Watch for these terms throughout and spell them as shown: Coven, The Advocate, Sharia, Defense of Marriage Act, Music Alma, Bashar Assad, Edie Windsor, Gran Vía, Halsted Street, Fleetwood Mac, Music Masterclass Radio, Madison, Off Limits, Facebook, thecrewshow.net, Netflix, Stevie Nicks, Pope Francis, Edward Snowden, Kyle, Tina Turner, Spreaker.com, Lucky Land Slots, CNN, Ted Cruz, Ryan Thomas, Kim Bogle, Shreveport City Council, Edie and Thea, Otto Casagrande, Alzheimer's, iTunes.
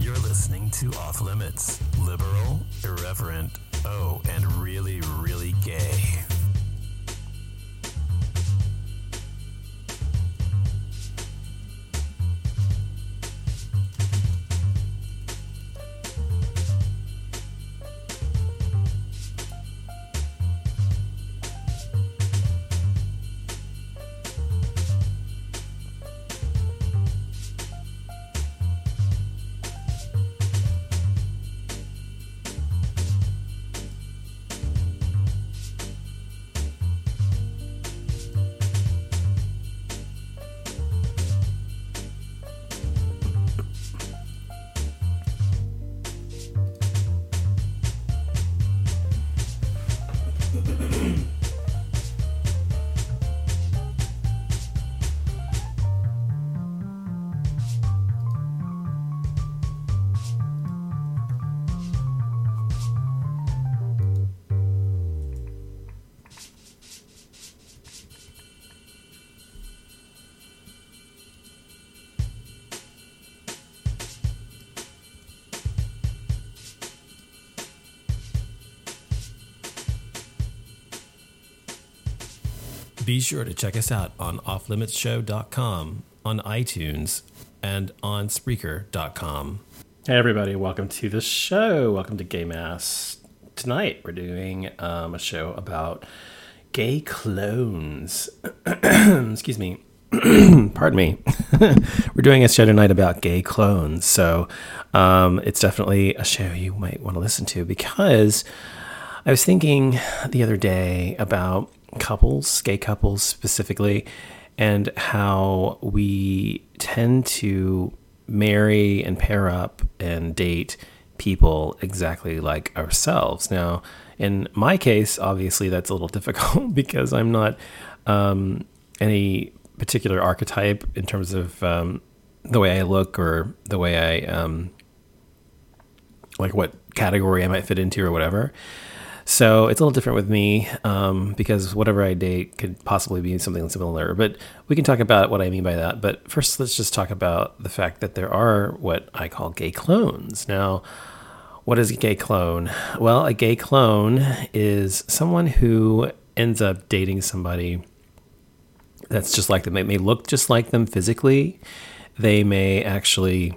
You're listening to Off Limits. Liberal, irreverent, oh, and really, really gay. Be sure to check us out on OffLimitsShow.com, on iTunes, and on Spreaker.com. Hey, everybody. Welcome to the show. Welcome to Gay Mass. Tonight, we're doing a show about gay clones. Excuse me. Pardon me. We're doing a show tonight about gay clones. So it's definitely a show you might want to listen to, because I was thinking the other day about couples, gay couples specifically, and how we tend to marry and pair up and date people exactly like ourselves. Now, in my case, obviously that's a little difficult because I'm not any particular archetype in terms of the way I look or the way I, like what category I might fit into or whatever. So it's a little different with me because whatever I date could possibly be something similar. But we can talk about what I mean by that. But first, let's just talk about the fact that there are what I call gay clones. Now, what is a gay clone? Well, a gay clone is someone who ends up dating somebody that's just like them. They may look just like them physically. They may actually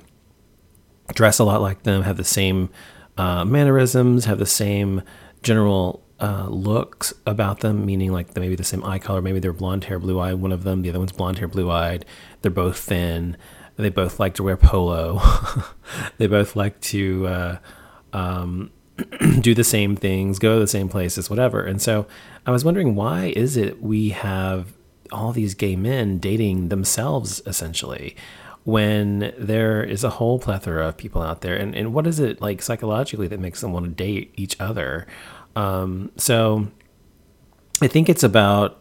dress a lot like them, have the same mannerisms, have the same general looks about them, meaning like maybe the same eye color, maybe they're blonde hair, blue eye, one of them, the other one's blonde hair, blue eyed, they're both thin, they both like to wear polo, they both like to do the same things, go to the same places, whatever. And so I was wondering, why is it we have all these gay men dating themselves essentially, when there is a whole plethora of people out there? And what is it like psychologically that makes them want to date each other? So I think it's about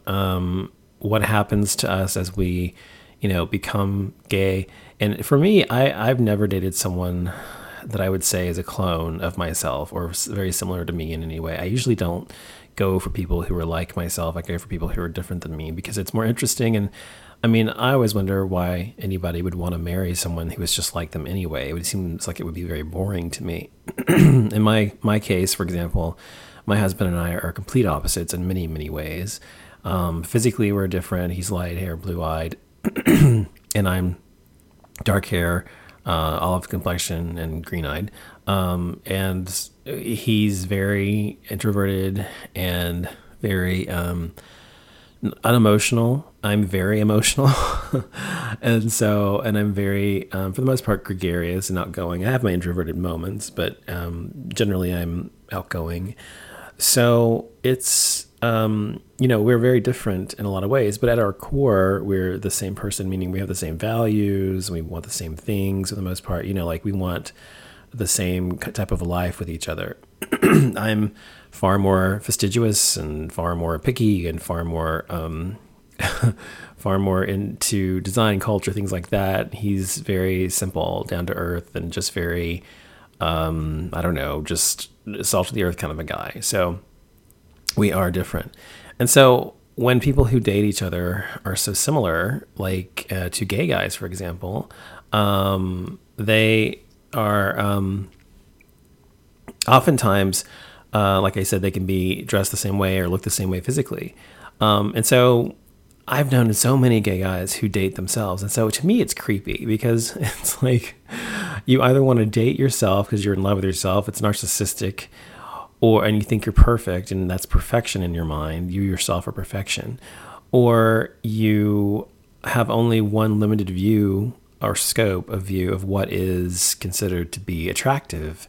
what happens to us as we, you know, become gay. And for me, I've never dated someone that I would say is a clone of myself or very similar to me in any way. I usually don't go for people who are like myself. I go for people who are different than me because it's more interesting. And I mean, I always wonder why anybody would want to marry someone who was just like them anyway. It would seem like it would be very boring to me. In my case, for example, my husband and I are complete opposites in many, many ways. Physically, we're different. He's light hair, blue-eyed, and I'm dark hair, olive complexion, and green-eyed. And he's very introverted and very unemotional. I'm very emotional. and I'm very, for the most part, gregarious and outgoing. I have my introverted moments, but generally I'm outgoing. So it's, we're very different in a lot of ways, but at our core, we're the same person, meaning we have the same values, we want the same things for the most part, we want the same type of life with each other. I'm far more fastidious and far more picky and far more, far more into design, culture, things like that. He's very simple, down to earth, and just very, just salt of the earth kind of a guy. So we are different. And so when people who date each other are so similar, like two gay guys, for example, they are oftentimes, like I said, they can be dressed the same way or look the same way physically. And so I've known so many gay guys who date themselves. And so to me, it's creepy because it's like you either want to date yourself because you're in love with yourself. It's narcissistic, and you think you're perfect, and that's perfection in your mind. You yourself are perfection. Or you have only one limited view or scope of view of what is considered to be attractive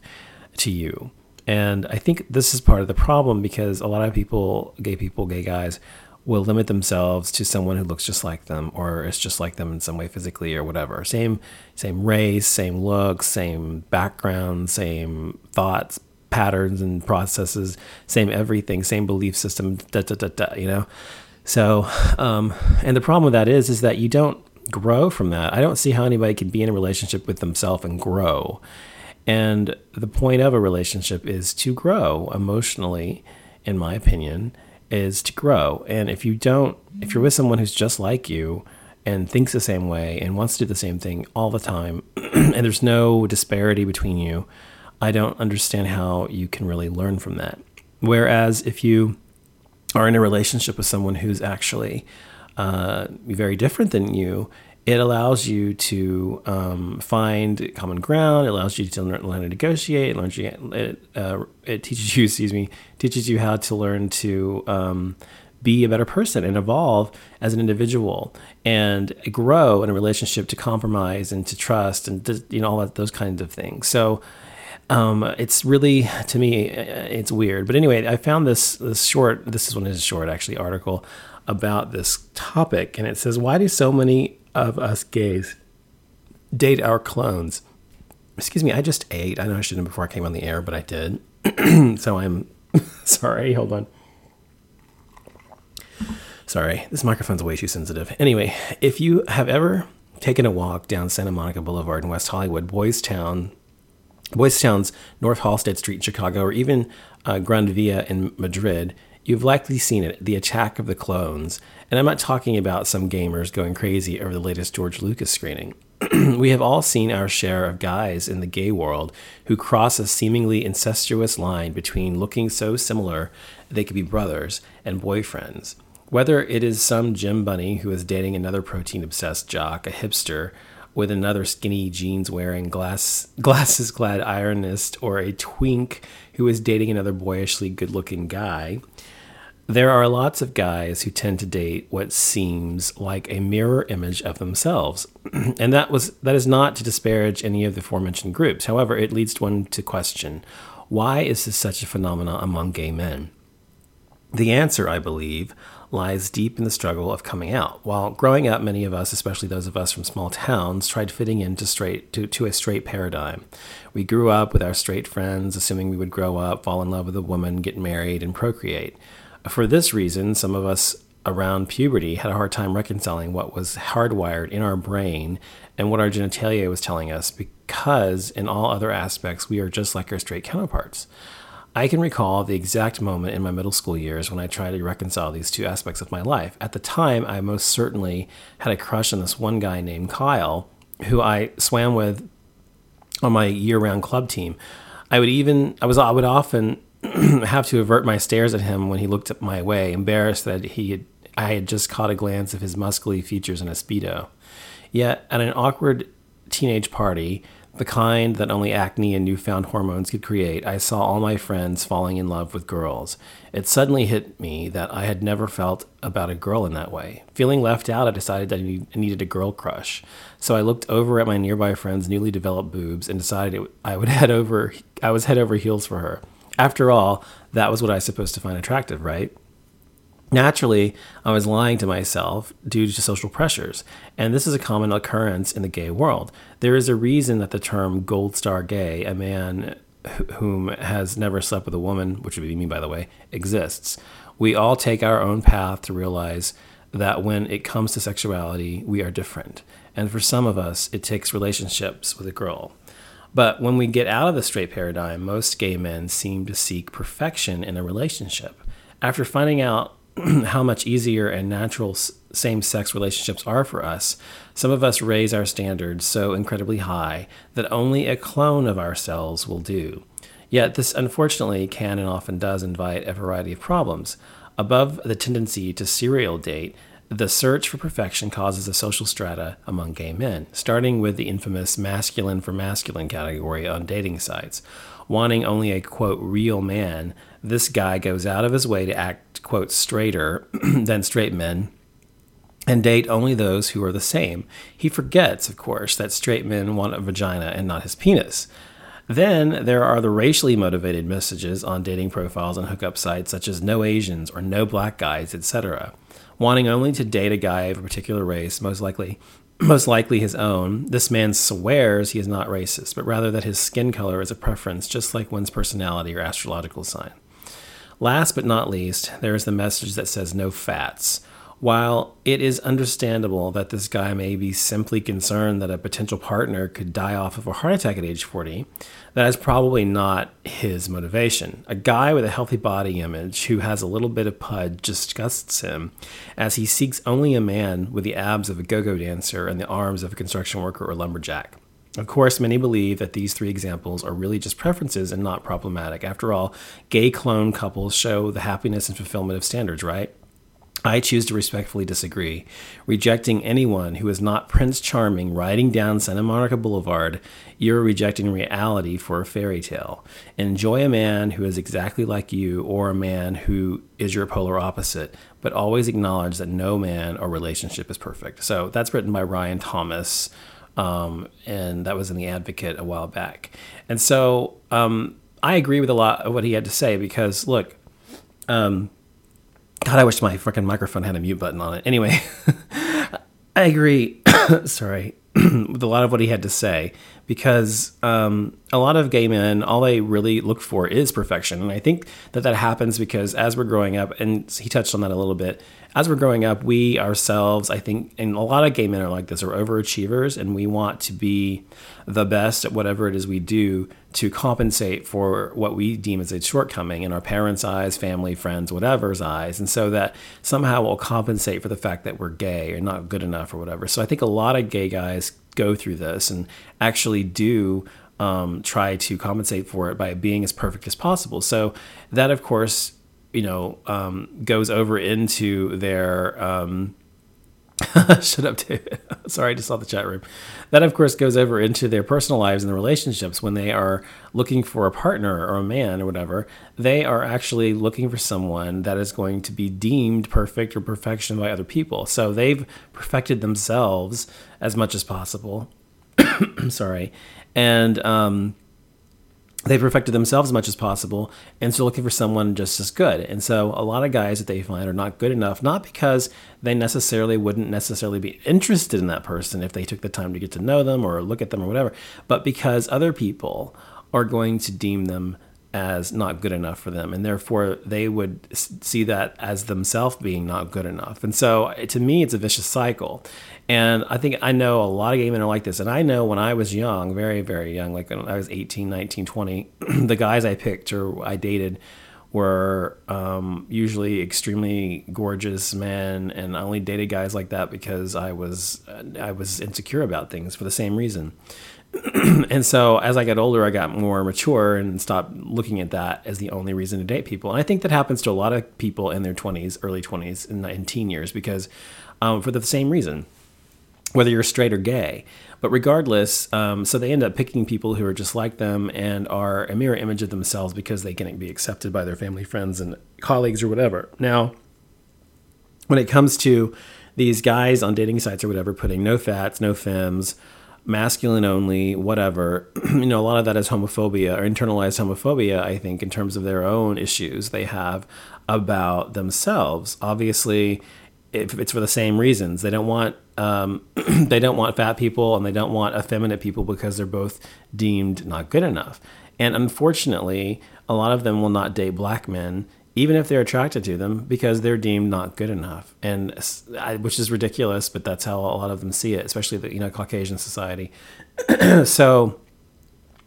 to you. And I think this is part of the problem because a lot of people, gay guys, will limit themselves to someone who looks just like them or is just like them in some way physically or whatever. Same race, same look, same background, same thoughts, patterns and processes, same everything, same belief system, So, and the problem with that is that you don't grow from that. I don't see how anybody can be in a relationship with themselves and grow. And the point of a relationship is to grow emotionally, in my opinion, is to grow. And if you're with someone who's just like you and thinks the same way and wants to do the same thing all the time, and there's no disparity between you, I don't understand how you can really learn from that. Whereas if you are in a relationship with someone who's actually very different than you, it allows you to find common ground. It allows you to learn to negotiate. It teaches you how to learn to be a better person and evolve as an individual and grow in a relationship, to compromise and to trust and all that, those kinds of things. So it's really, to me, it's weird. But anyway, I found this is one short article about this topic, and it says, "Why do so many of us gays date our clones?" Excuse me, I just ate. I know I shouldn't before I came on the air, but I did. So I'm sorry. Hold on. Sorry, this microphone's way too sensitive. Anyway, if you have ever taken a walk down Santa Monica Boulevard in West Hollywood, Boys Town's North Halsted Street in Chicago, or even Gran Vía in Madrid, you've likely seen it, the attack of the clones. And I'm not talking about some gamers going crazy over the latest George Lucas screening. We have all seen our share of guys in the gay world who cross a seemingly incestuous line between looking so similar they could be brothers and boyfriends. Whether it is some gym bunny who is dating another protein-obsessed jock, a hipster with another skinny jeans-wearing, glasses-clad ironist, or a twink who is dating another boyishly good-looking guy, there are lots of guys who tend to date what seems like a mirror image of themselves. And that is not to disparage any of the aforementioned groups. However, it leads one to question, why is this such a phenomenon among gay men? The answer, I believe, lies deep in the struggle of coming out. While growing up, many of us, especially those of us from small towns, tried fitting into a straight paradigm. We grew up with our straight friends, assuming we would grow up, fall in love with a woman, get married, and procreate. For this reason, some of us around puberty had a hard time reconciling what was hardwired in our brain and what our genitalia was telling us, because in all other aspects, we are just like our straight counterparts. I can recall the exact moment in my middle school years when I tried to reconcile these two aspects of my life. At the time, I most certainly had a crush on this one guy named Kyle, who I swam with on my year-round club team. I would often have to avert my stares at him when he looked up my way, embarrassed that I had just caught a glance of his muscly features in a Speedo. Yet, at an awkward teenage party, the kind that only acne and newfound hormones could create, I saw all my friends falling in love with girls. It suddenly hit me that I had never felt about a girl in that way. Feeling left out, I decided that I needed a girl crush. So I looked over at my nearby friend's newly developed boobs and decided I was head over heels for her. After all, that was what I was supposed to find attractive, right? Naturally, I was lying to myself due to social pressures, and this is a common occurrence in the gay world. There is a reason that the term gold star gay, a man whom has never slept with a woman, which would be me, by the way, exists. We all take our own path to realize that when it comes to sexuality, we are different. And for some of us, it takes relationships with a girl. But when we get out of the straight paradigm, most gay men seem to seek perfection in a relationship. After finding out how much easier and natural same-sex relationships are for us, some of us raise our standards so incredibly high that only a clone of ourselves will do. Yet this, unfortunately, can and often does invite a variety of problems. Above the tendency to serial date, the search for perfection causes a social strata among gay men, starting with the infamous masculine for masculine category on dating sites. Wanting only a, quote, real man, this guy goes out of his way to act, quote, straighter than straight men and date only those who are the same. He forgets, of course, that straight men want a vagina and not his penis. Then there are the racially motivated messages on dating profiles and hookup sites such as no Asians or no black guys, etc. Wanting only to date a guy of a particular race, most likely his own, this man swears he is not racist, but rather that his skin color is a preference, just like one's personality or astrological sign. Last but not least, there is the message that says no fats. While it is understandable that this guy may be simply concerned that a potential partner could die off of a heart attack at age 40, that is probably not his motivation. A guy with a healthy body image who has a little bit of pud disgusts him, as he seeks only a man with the abs of a go-go dancer and the arms of a construction worker or lumberjack. Of course, many believe that these three examples are really just preferences and not problematic. After all, gay clone couples show the happiness and fulfillment of standards, right? I choose to respectfully disagree, rejecting anyone who is not Prince Charming riding down Santa Monica Boulevard. You're rejecting reality for a fairy tale. Enjoy a man who is exactly like you or a man who is your polar opposite, but always acknowledge that no man or relationship is perfect. So that's written by Ryan Thomas, and that was in The Advocate a while back. And so I agree with a lot of what he had to say because, look, God, I wish my freaking microphone had a mute button on it. Anyway, I agree, sorry, with a lot of what he had to say because a lot of gay men, all they really look for is perfection. And I think that happens because as we're growing up, and he touched on that a little bit, as we're growing up, we ourselves, I think, and a lot of gay men are like this, are overachievers, and we want to be the best at whatever it is we do to compensate for what we deem as a shortcoming in our parents' eyes, family, friends, whatever's eyes. And so that somehow will compensate for the fact that we're gay or not good enough or whatever. So I think a lot of gay guys go through this and actually do try to compensate for it by being as perfect as possible. So that, of course, you know, goes over into their, shut up, David. Sorry, I just saw the chat room. That, of course, goes over into their personal lives and the relationships when they are looking for a partner or a man or whatever. They are actually looking for someone that is going to be deemed perfect or perfection by other people. So they've perfected themselves as much as possible. Sorry. And they perfected themselves as much as possible, and so looking for someone just as good. And so a lot of guys that they find are not good enough, not because they wouldn't necessarily be interested in that person if they took the time to get to know them or look at them or whatever, but because other people are going to deem them as not good enough for them, and therefore they would see that as themselves being not good enough. And so to me, it's a vicious cycle. And I think I know a lot of gay men are like this. And I know when I was young, very, very young, like when I was 18, 19, 20, the guys I picked or I dated were usually extremely gorgeous men. And I only dated guys like that because I was insecure about things for the same reason. And so as I got older, I got more mature and stopped looking at that as the only reason to date people. And I think that happens to a lot of people in their 20s, early 20s, in teen years, because for the same reason, whether you're straight or gay. But regardless, so they end up picking people who are just like them and are a mirror image of themselves because they can be accepted by their family, friends, and colleagues or whatever. Now, when it comes to these guys on dating sites or whatever, putting no fats, no femmes, masculine only, whatever, a lot of that is homophobia or internalized homophobia, I think, in terms of their own issues they have about themselves. Obviously, if it's for the same reasons. They don't want they don't want fat people and they don't want effeminate people because they're both deemed not good enough. And unfortunately, a lot of them will not date black men, even if they're attracted to them, because they're deemed not good enough, and which is ridiculous, but that's how a lot of them see it, especially the Caucasian society. So,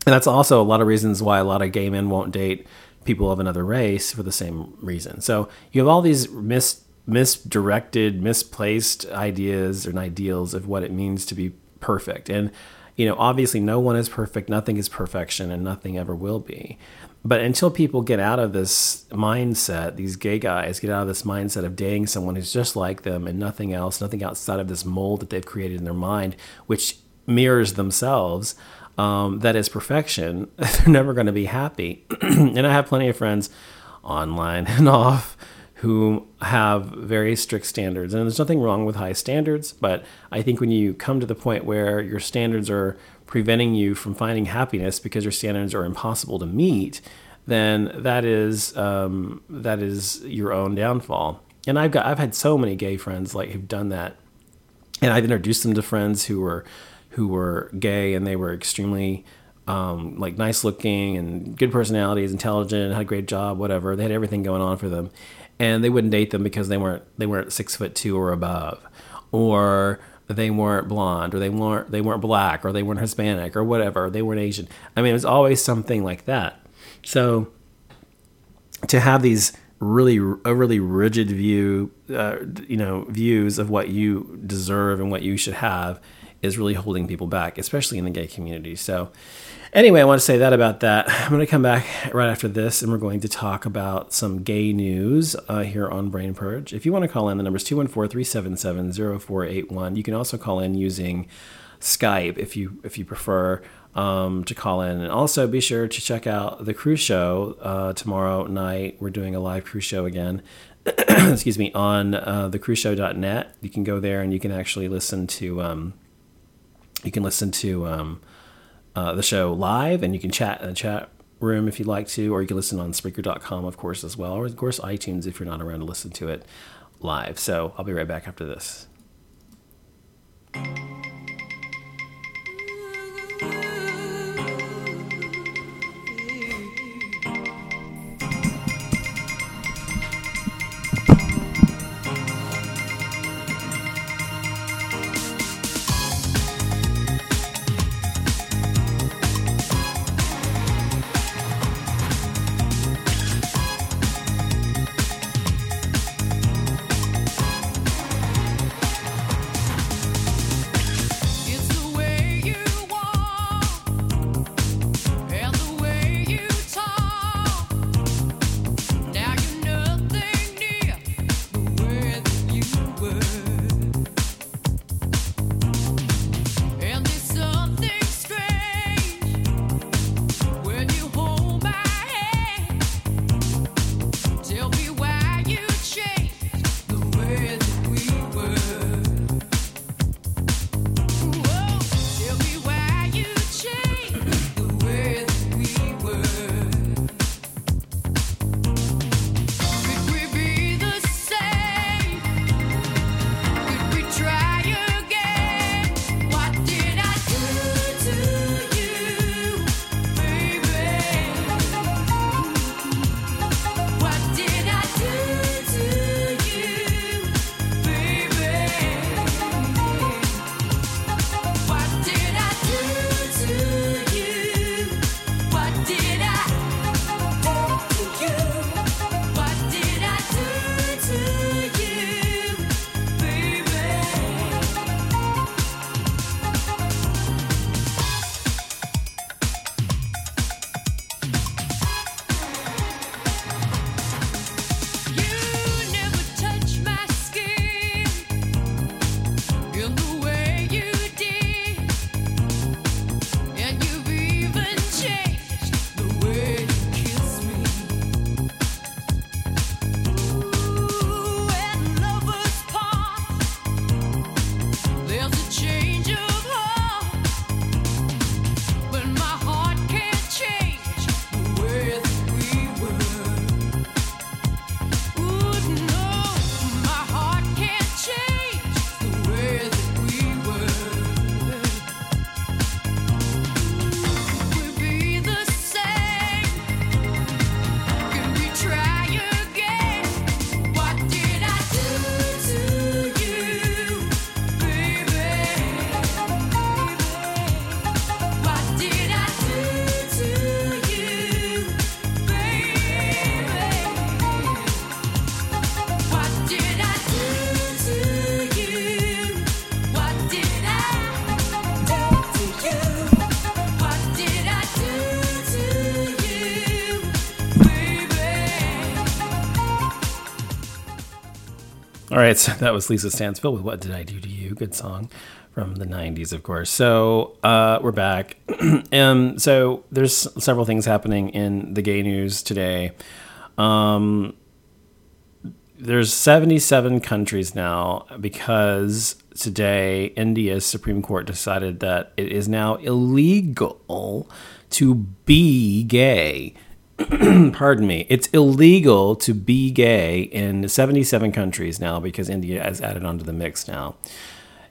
and that's also a lot of reasons why a lot of gay men won't date people of another race for the same reason. So you have all these misdirected, misplaced ideas and ideals of what it means to be perfect. And, obviously no one is perfect. Nothing is perfection and nothing ever will be. But until people get out of this mindset, these gay guys get out of this mindset of dating someone who's just like them and nothing else, nothing outside of this mold that they've created in their mind, which mirrors themselves, that is perfection, they're never going to be happy. And I have plenty of friends online and off who have very strict standards. And there's nothing wrong with high standards, but I think when you come to the point where your standards are preventing you from finding happiness because your standards are impossible to meet, then that is your own downfall. And I've had so many gay friends who've done that. And I've introduced them to friends who were gay, and they were extremely nice looking and good personalities, intelligent, had a great job, whatever. They had everything going on for them. And they wouldn't date them because they weren't 6'2" or above, or they weren't blonde, or they weren't black, or they weren't Hispanic, or whatever, they weren't Asian. I mean, it was always something like that. So to have these really rigid view, views of what you deserve and what you should have is really holding people back, especially in the gay community. So anyway, I want to say that about that. I'm going to come back right after this, and we're going to talk about some gay news here on Brain Purge. If you want to call in, the number is 214-377-0481. You can also call in using Skype if you prefer to call in. And also be sure to check out the cruise show tomorrow night. We're doing a live cruise show again. Excuse me, on thecrewshow.net. You can go there and you can actually listen to... the show live, and you can chat in the chat room if you'd like to, or you can listen on Spreaker.com, of course, as well, or of course iTunes if you're not around to listen to it live. So I'll be right back after this. All right, so that was Lisa Stansfield with What Did I Do to You? Good song from the 90s, of course. So we're back. So there's several things happening in the gay news today. There's 77 countries now because today India's Supreme Court decided that it is now illegal to be gay. Pardon me. It's illegal to be gay in 77 countries now because India has added onto the mix now.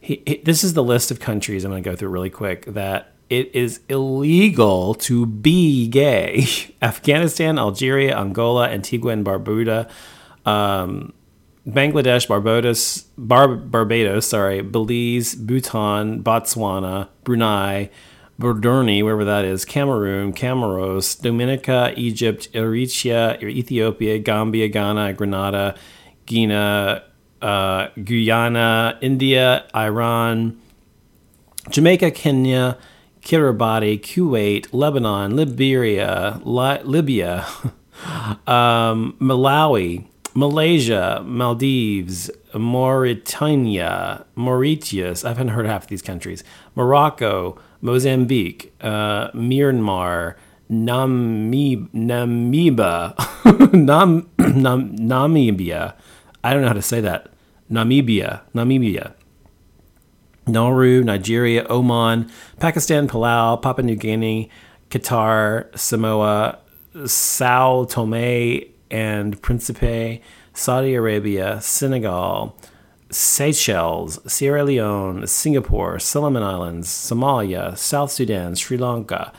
This is the list of countries I'm going to go through really quick that it is illegal to be gay. Afghanistan, Algeria, Angola, Antigua and Barbuda, Bangladesh, Barbados, Belize, Bhutan, Botswana, Brunei, Brunei, wherever that is, Cameroon, Comoros, Dominica, Egypt, Eritrea, Ethiopia, Gambia, Ghana, Grenada, Guinea, Guyana, India, Iran, Jamaica, Kenya, Kiribati, Kuwait, Lebanon, Libya, Malawi, Malaysia, Maldives, Mauritius, I haven't heard half of these countries, Morocco, Mozambique, Myanmar, Namibia. I don't know how to say that. Namibia. Nauru, Nigeria, Oman, Pakistan, Palau, Papua New Guinea, Qatar, Samoa, Sao Tome and Principe, Saudi Arabia, Senegal, Seychelles, Sierra Leone, Singapore, Solomon Islands, Somalia, South Sudan, Sri Lanka,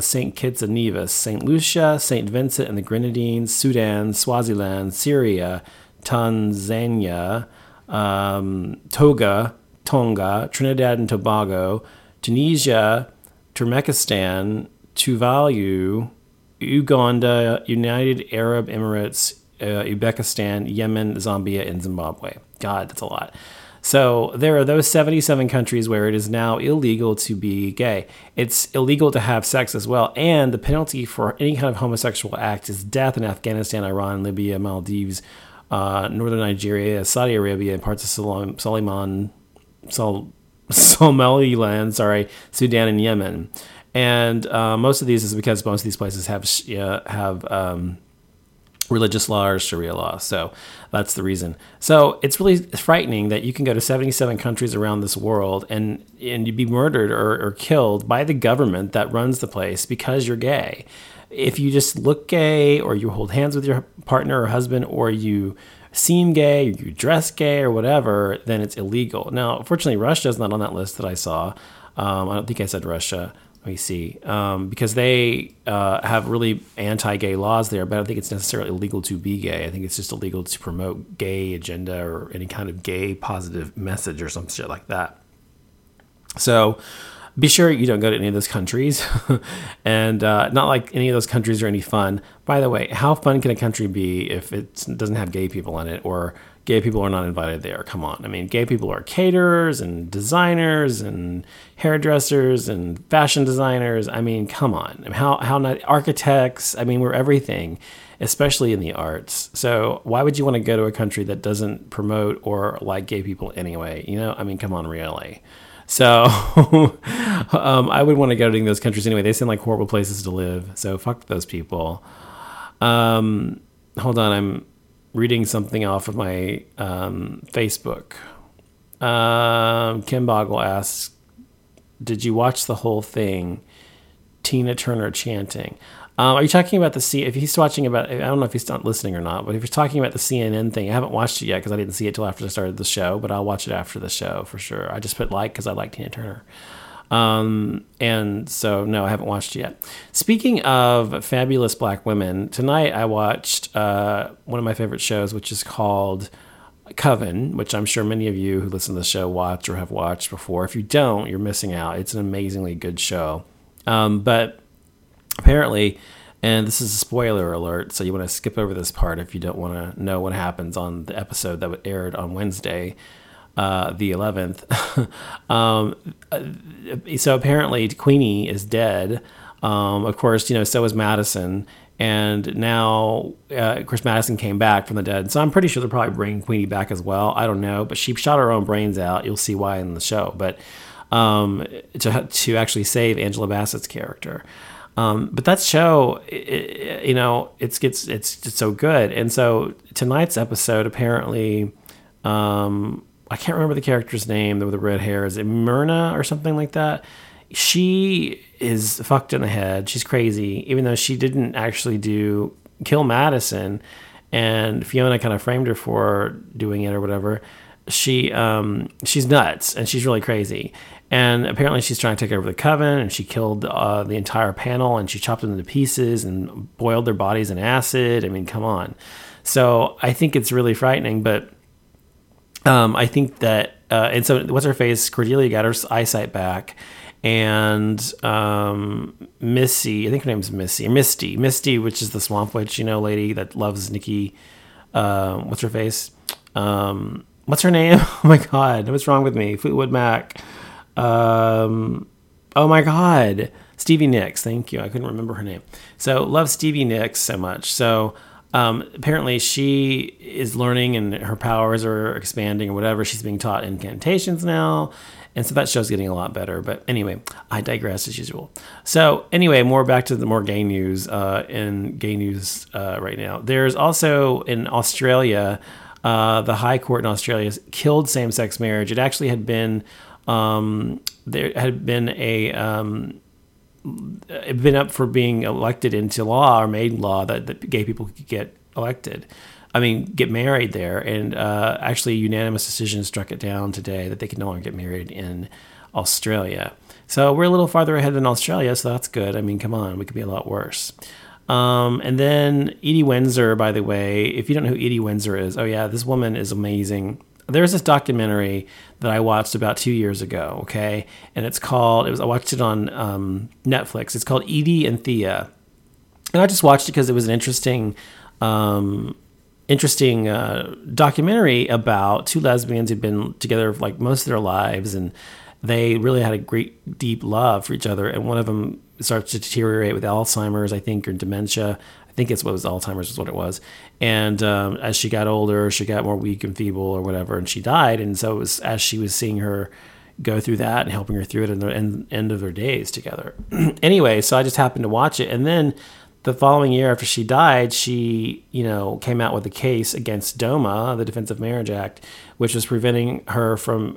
St. Kitts and Nevis, St. Lucia, St. Vincent and the Grenadines, Sudan, Swaziland, Syria, Tanzania, Tonga, Trinidad and Tobago, Tunisia, Turkmenistan, Tuvalu, Uganda, United Arab Emirates, Uzbekistan, Yemen, Zambia, and Zimbabwe. God, that's a lot. So there are those 77 countries where it is now illegal to be gay. It's illegal to have sex as well. And the penalty for any kind of homosexual act is death in Afghanistan, Iran, Libya, Maldives, northern Nigeria, Saudi Arabia, and parts of Somaliland, Sudan, and Yemen. And most of these is because most of these places have religious law or Sharia law. So that's the reason. So it's really frightening that you can go to 77 countries around this world and you'd be murdered or killed by the government that runs the place because you're gay. If you just look gay or you hold hands with your partner or husband or you seem gay or you dress gay or whatever, then it's illegal. Now, fortunately, Russia's not on that list that I saw. I don't think I said Russia. Let me see, because they have really anti-gay laws there, but I don't think it's necessarily illegal to be gay. I think it's just illegal to promote gay agenda or any kind of gay positive message or some shit like that. So be sure you don't go to any of those countries. And not like any of those countries are any fun. By the way, how fun can a country be if it doesn't have gay people in it or gay people are not invited there? Come on. I mean, gay people are caterers and designers and hairdressers and fashion designers. I mean, come on. I mean, how not architects? I mean, we're everything, especially in the arts. So why would you want to go to a country that doesn't promote or like gay people anyway? You know, I mean, come on, really. So I would want to go to those countries anyway. They seem like horrible places to live. So fuck those people. Hold on. I'm reading something off of my Facebook. Kim Bogle asks, did you watch the whole thing? Tina Turner chanting. Are you talking about if he's watching about, I don't know if he's not listening or not, but if he's talking about the CNN thing, I haven't watched it yet because I didn't see it till after I started the show, but I'll watch it after the show for sure. I just put like because I like Tina Turner. And so, no, I haven't watched it yet. Speaking of fabulous black women, tonight I watched one of my favorite shows, which is called Coven, which I'm sure many of you who listen to the show watch or have watched before. If you don't, you're missing out. It's an amazingly good show. But apparently, and this is a spoiler alert, so you want to skip over this part if you don't want to know what happens on the episode that aired on Wednesday, the 11th. So apparently Queenie is dead. Of course, you know, so is Madison. And now Chris Madison came back from the dead. So I'm pretty sure they'll probably bring Queenie back as well. I don't know. But she shot her own brains out. You'll see why in the show. But to actually save Angela Bassett's character. But that show, it's just so good. And so tonight's episode, apparently, I can't remember the character's name, with the red hair. Is it Myrna or something like that? She is fucked in the head. She's crazy, even though she didn't actually kill Madison. And Fiona kind of framed her for doing it or whatever. She's nuts, and she's really crazy. And apparently she's trying to take over the Coven, and she killed the entire panel, and she chopped them into pieces and boiled their bodies in acid. I mean, come on. So I think it's really frightening, but I think that... and so what's her face? Cordelia got her eyesight back, and Missy, I think her name's Missy, or Misty, which is the swamp witch, lady that loves Nikki. What's her face? What's her name? Oh my God. What's wrong with me? Fleetwood Mac. Oh my God. Stevie Nicks. Thank you. I couldn't remember her name. So loves Stevie Nicks so much. So, apparently she is learning and her powers are expanding or whatever. She's being taught incantations now. And so that show's getting a lot better. But anyway, I digress as usual. So anyway, back to gay news, right now. There's also in Australia, the High Court in Australia has killed same-sex marriage. It actually had been been up for being elected into law or made law that gay people could get married there. And actually, a unanimous decision struck it down today that they could no longer get married in Australia. So we're a little farther ahead than Australia, so that's good. I mean, come on, we could be a lot worse. And then Edie Windsor, by the way, if you don't know who Edie Windsor is, oh yeah, this woman is amazing. There's this documentary that I watched about 2 years ago, okay? And I watched it on Netflix. It's called Edie and Thea. And I just watched it because it was an interesting documentary about two lesbians who'd been together for like most of their lives, and they really had a great deep love for each other. And one of them starts to deteriorate with Alzheimer's, I think, or dementia. I think Alzheimer's is what it was. And as she got older, she got more weak and feeble or whatever, and she died. And so it was as she was seeing her go through that and helping her through it in the end of their days together. Anyway, so I just happened to watch it. And then the following year after she died, she, came out with a case against DOMA, the Defense of Marriage Act, which was preventing her from,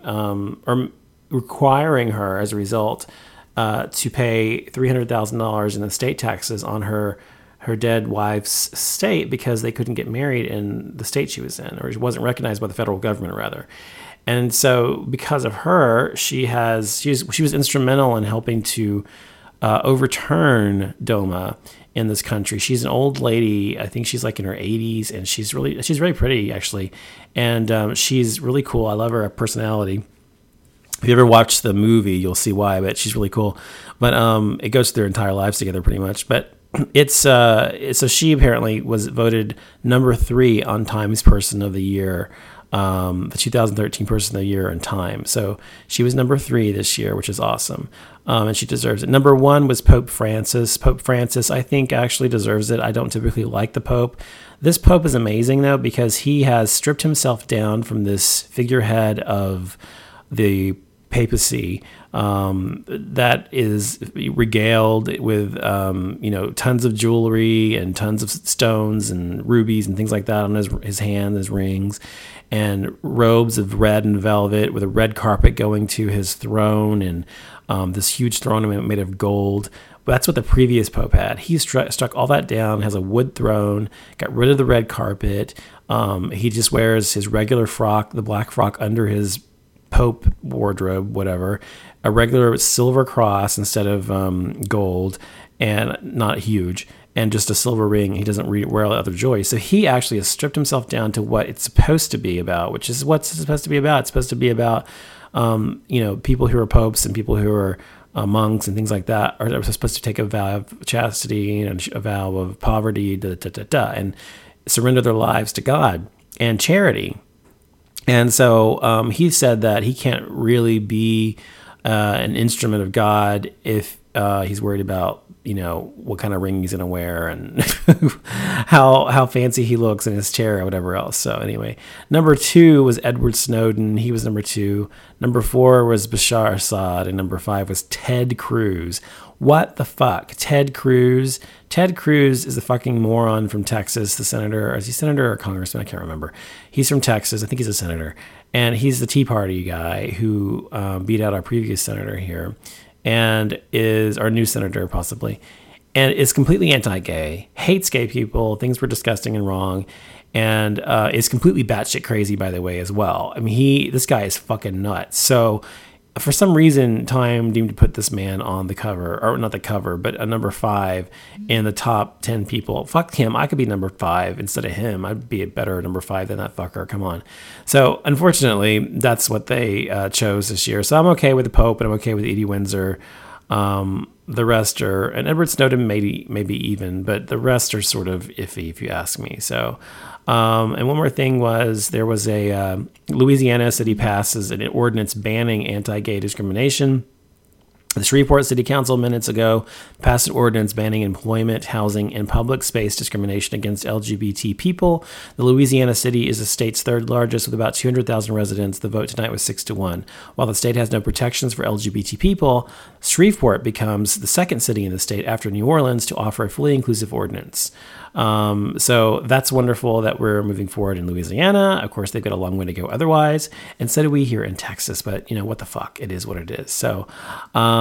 or requiring her as a result, to pay $300,000 in estate taxes on her dead wife's state, because they couldn't get married in the state she was in, or she wasn't recognized by the federal government, rather. And so because of her, she was instrumental in helping to overturn DOMA in this country. She's an old lady. I think she's like in her 80s, and she's really pretty, actually. And she's really cool. I love her personality. If you ever watch the movie, you'll see why, but she's really cool. But it goes through their entire lives together pretty much. But it's so she apparently was voted number 3 on Time's Person of the Year, the 2013 Person of the Year in Time. So she was number 3 this year, which is awesome, and she deserves it. Number 1 was Pope Francis. Pope Francis, I think, actually deserves it. I don't typically like the Pope. This Pope is amazing though, because he has stripped himself down from this figurehead of the papacy that is regaled with tons of jewelry and tons of stones and rubies and things like that on his hand, his rings, and robes of red and velvet with a red carpet going to his throne, and this huge throne made of gold. But that's what the previous Pope had. He struck all that down, has a wood throne, got rid of the red carpet. He just wears his regular frock, the black frock under his Pope wardrobe, whatever, a regular silver cross instead of gold, and not huge, and just a silver ring. He doesn't wear other jewelry. So he actually has stripped himself down to what it's supposed to be about, which is what's supposed to be about. It's supposed to be about, people who are popes and people who are monks and things like that are supposed to take a vow of chastity and a vow of poverty, and surrender their lives to God and charity. And so he said that he can't really be an instrument of God if He's worried about, you know, what kind of ring he's going to wear and how fancy he looks in his chair or whatever else. So anyway, number 2 was Edward Snowden. He was number 2. Number 4 was Bashar Assad. And number 5 was Ted Cruz. What the fuck? Ted Cruz. Ted Cruz is a fucking moron from Texas, the senator. Is he senator or congressman? I can't remember. He's from Texas. I think he's a senator. And he's the Tea Party guy who beat out our previous senator here and is our new senator possibly, and is completely anti-gay, hates gay people, things were disgusting and wrong, and is completely batshit crazy, by the way, as well. I mean, this guy is fucking nuts. So for some reason, Time deemed to put this man on the cover, or not the cover, but a number 5 in the top 10 people. Fuck him. I could be number 5 instead of him. I'd be a better number 5 than that fucker. Come on. So unfortunately, that's what they chose this year. So I'm okay with the Pope, and I'm okay with Edie Windsor. The rest are, and Edward Snowden maybe even, but the rest are sort of iffy, if you ask me. So, and one more thing was there was a Louisiana city passes an ordinance banning anti-gay discrimination. The Shreveport City Council minutes ago passed an ordinance banning employment, housing, and public space discrimination against LGBT people. The Louisiana city is the state's third largest with about 200,000 residents. The vote tonight was 6-1. While the state has no protections for LGBT people, Shreveport becomes the second city in the state after New Orleans to offer a fully inclusive ordinance. So that's wonderful that we're moving forward in Louisiana. Of course, they've got a long way to go otherwise. And so do we here in Texas, but you know, what the fuck? It is what it is. So,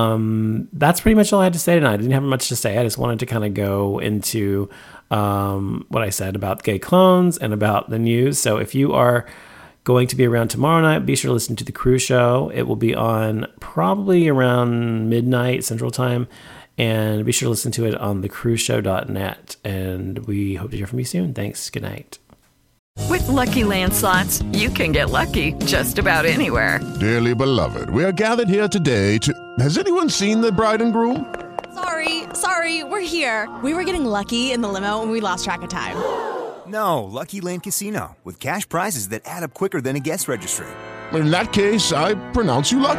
that's pretty much all I had to say tonight. I didn't have much to say. I just wanted to kind of go into, what I said about gay clones and about the news. So if you are going to be around tomorrow night, be sure to listen to The Crew Show. It will be on probably around midnight Central Time. And be sure to listen to it on thecrewshow.net. And we hope to hear from you soon. Thanks. Good night. With Lucky Land Slots, you can get lucky just about anywhere. Dearly beloved, we are gathered here today to... Has anyone seen the bride and groom? Sorry, we're here. We were getting lucky in the limo and we lost track of time. No, Lucky Land Casino, with cash prizes that add up quicker than a guest registry. In that case, I pronounce you lucky.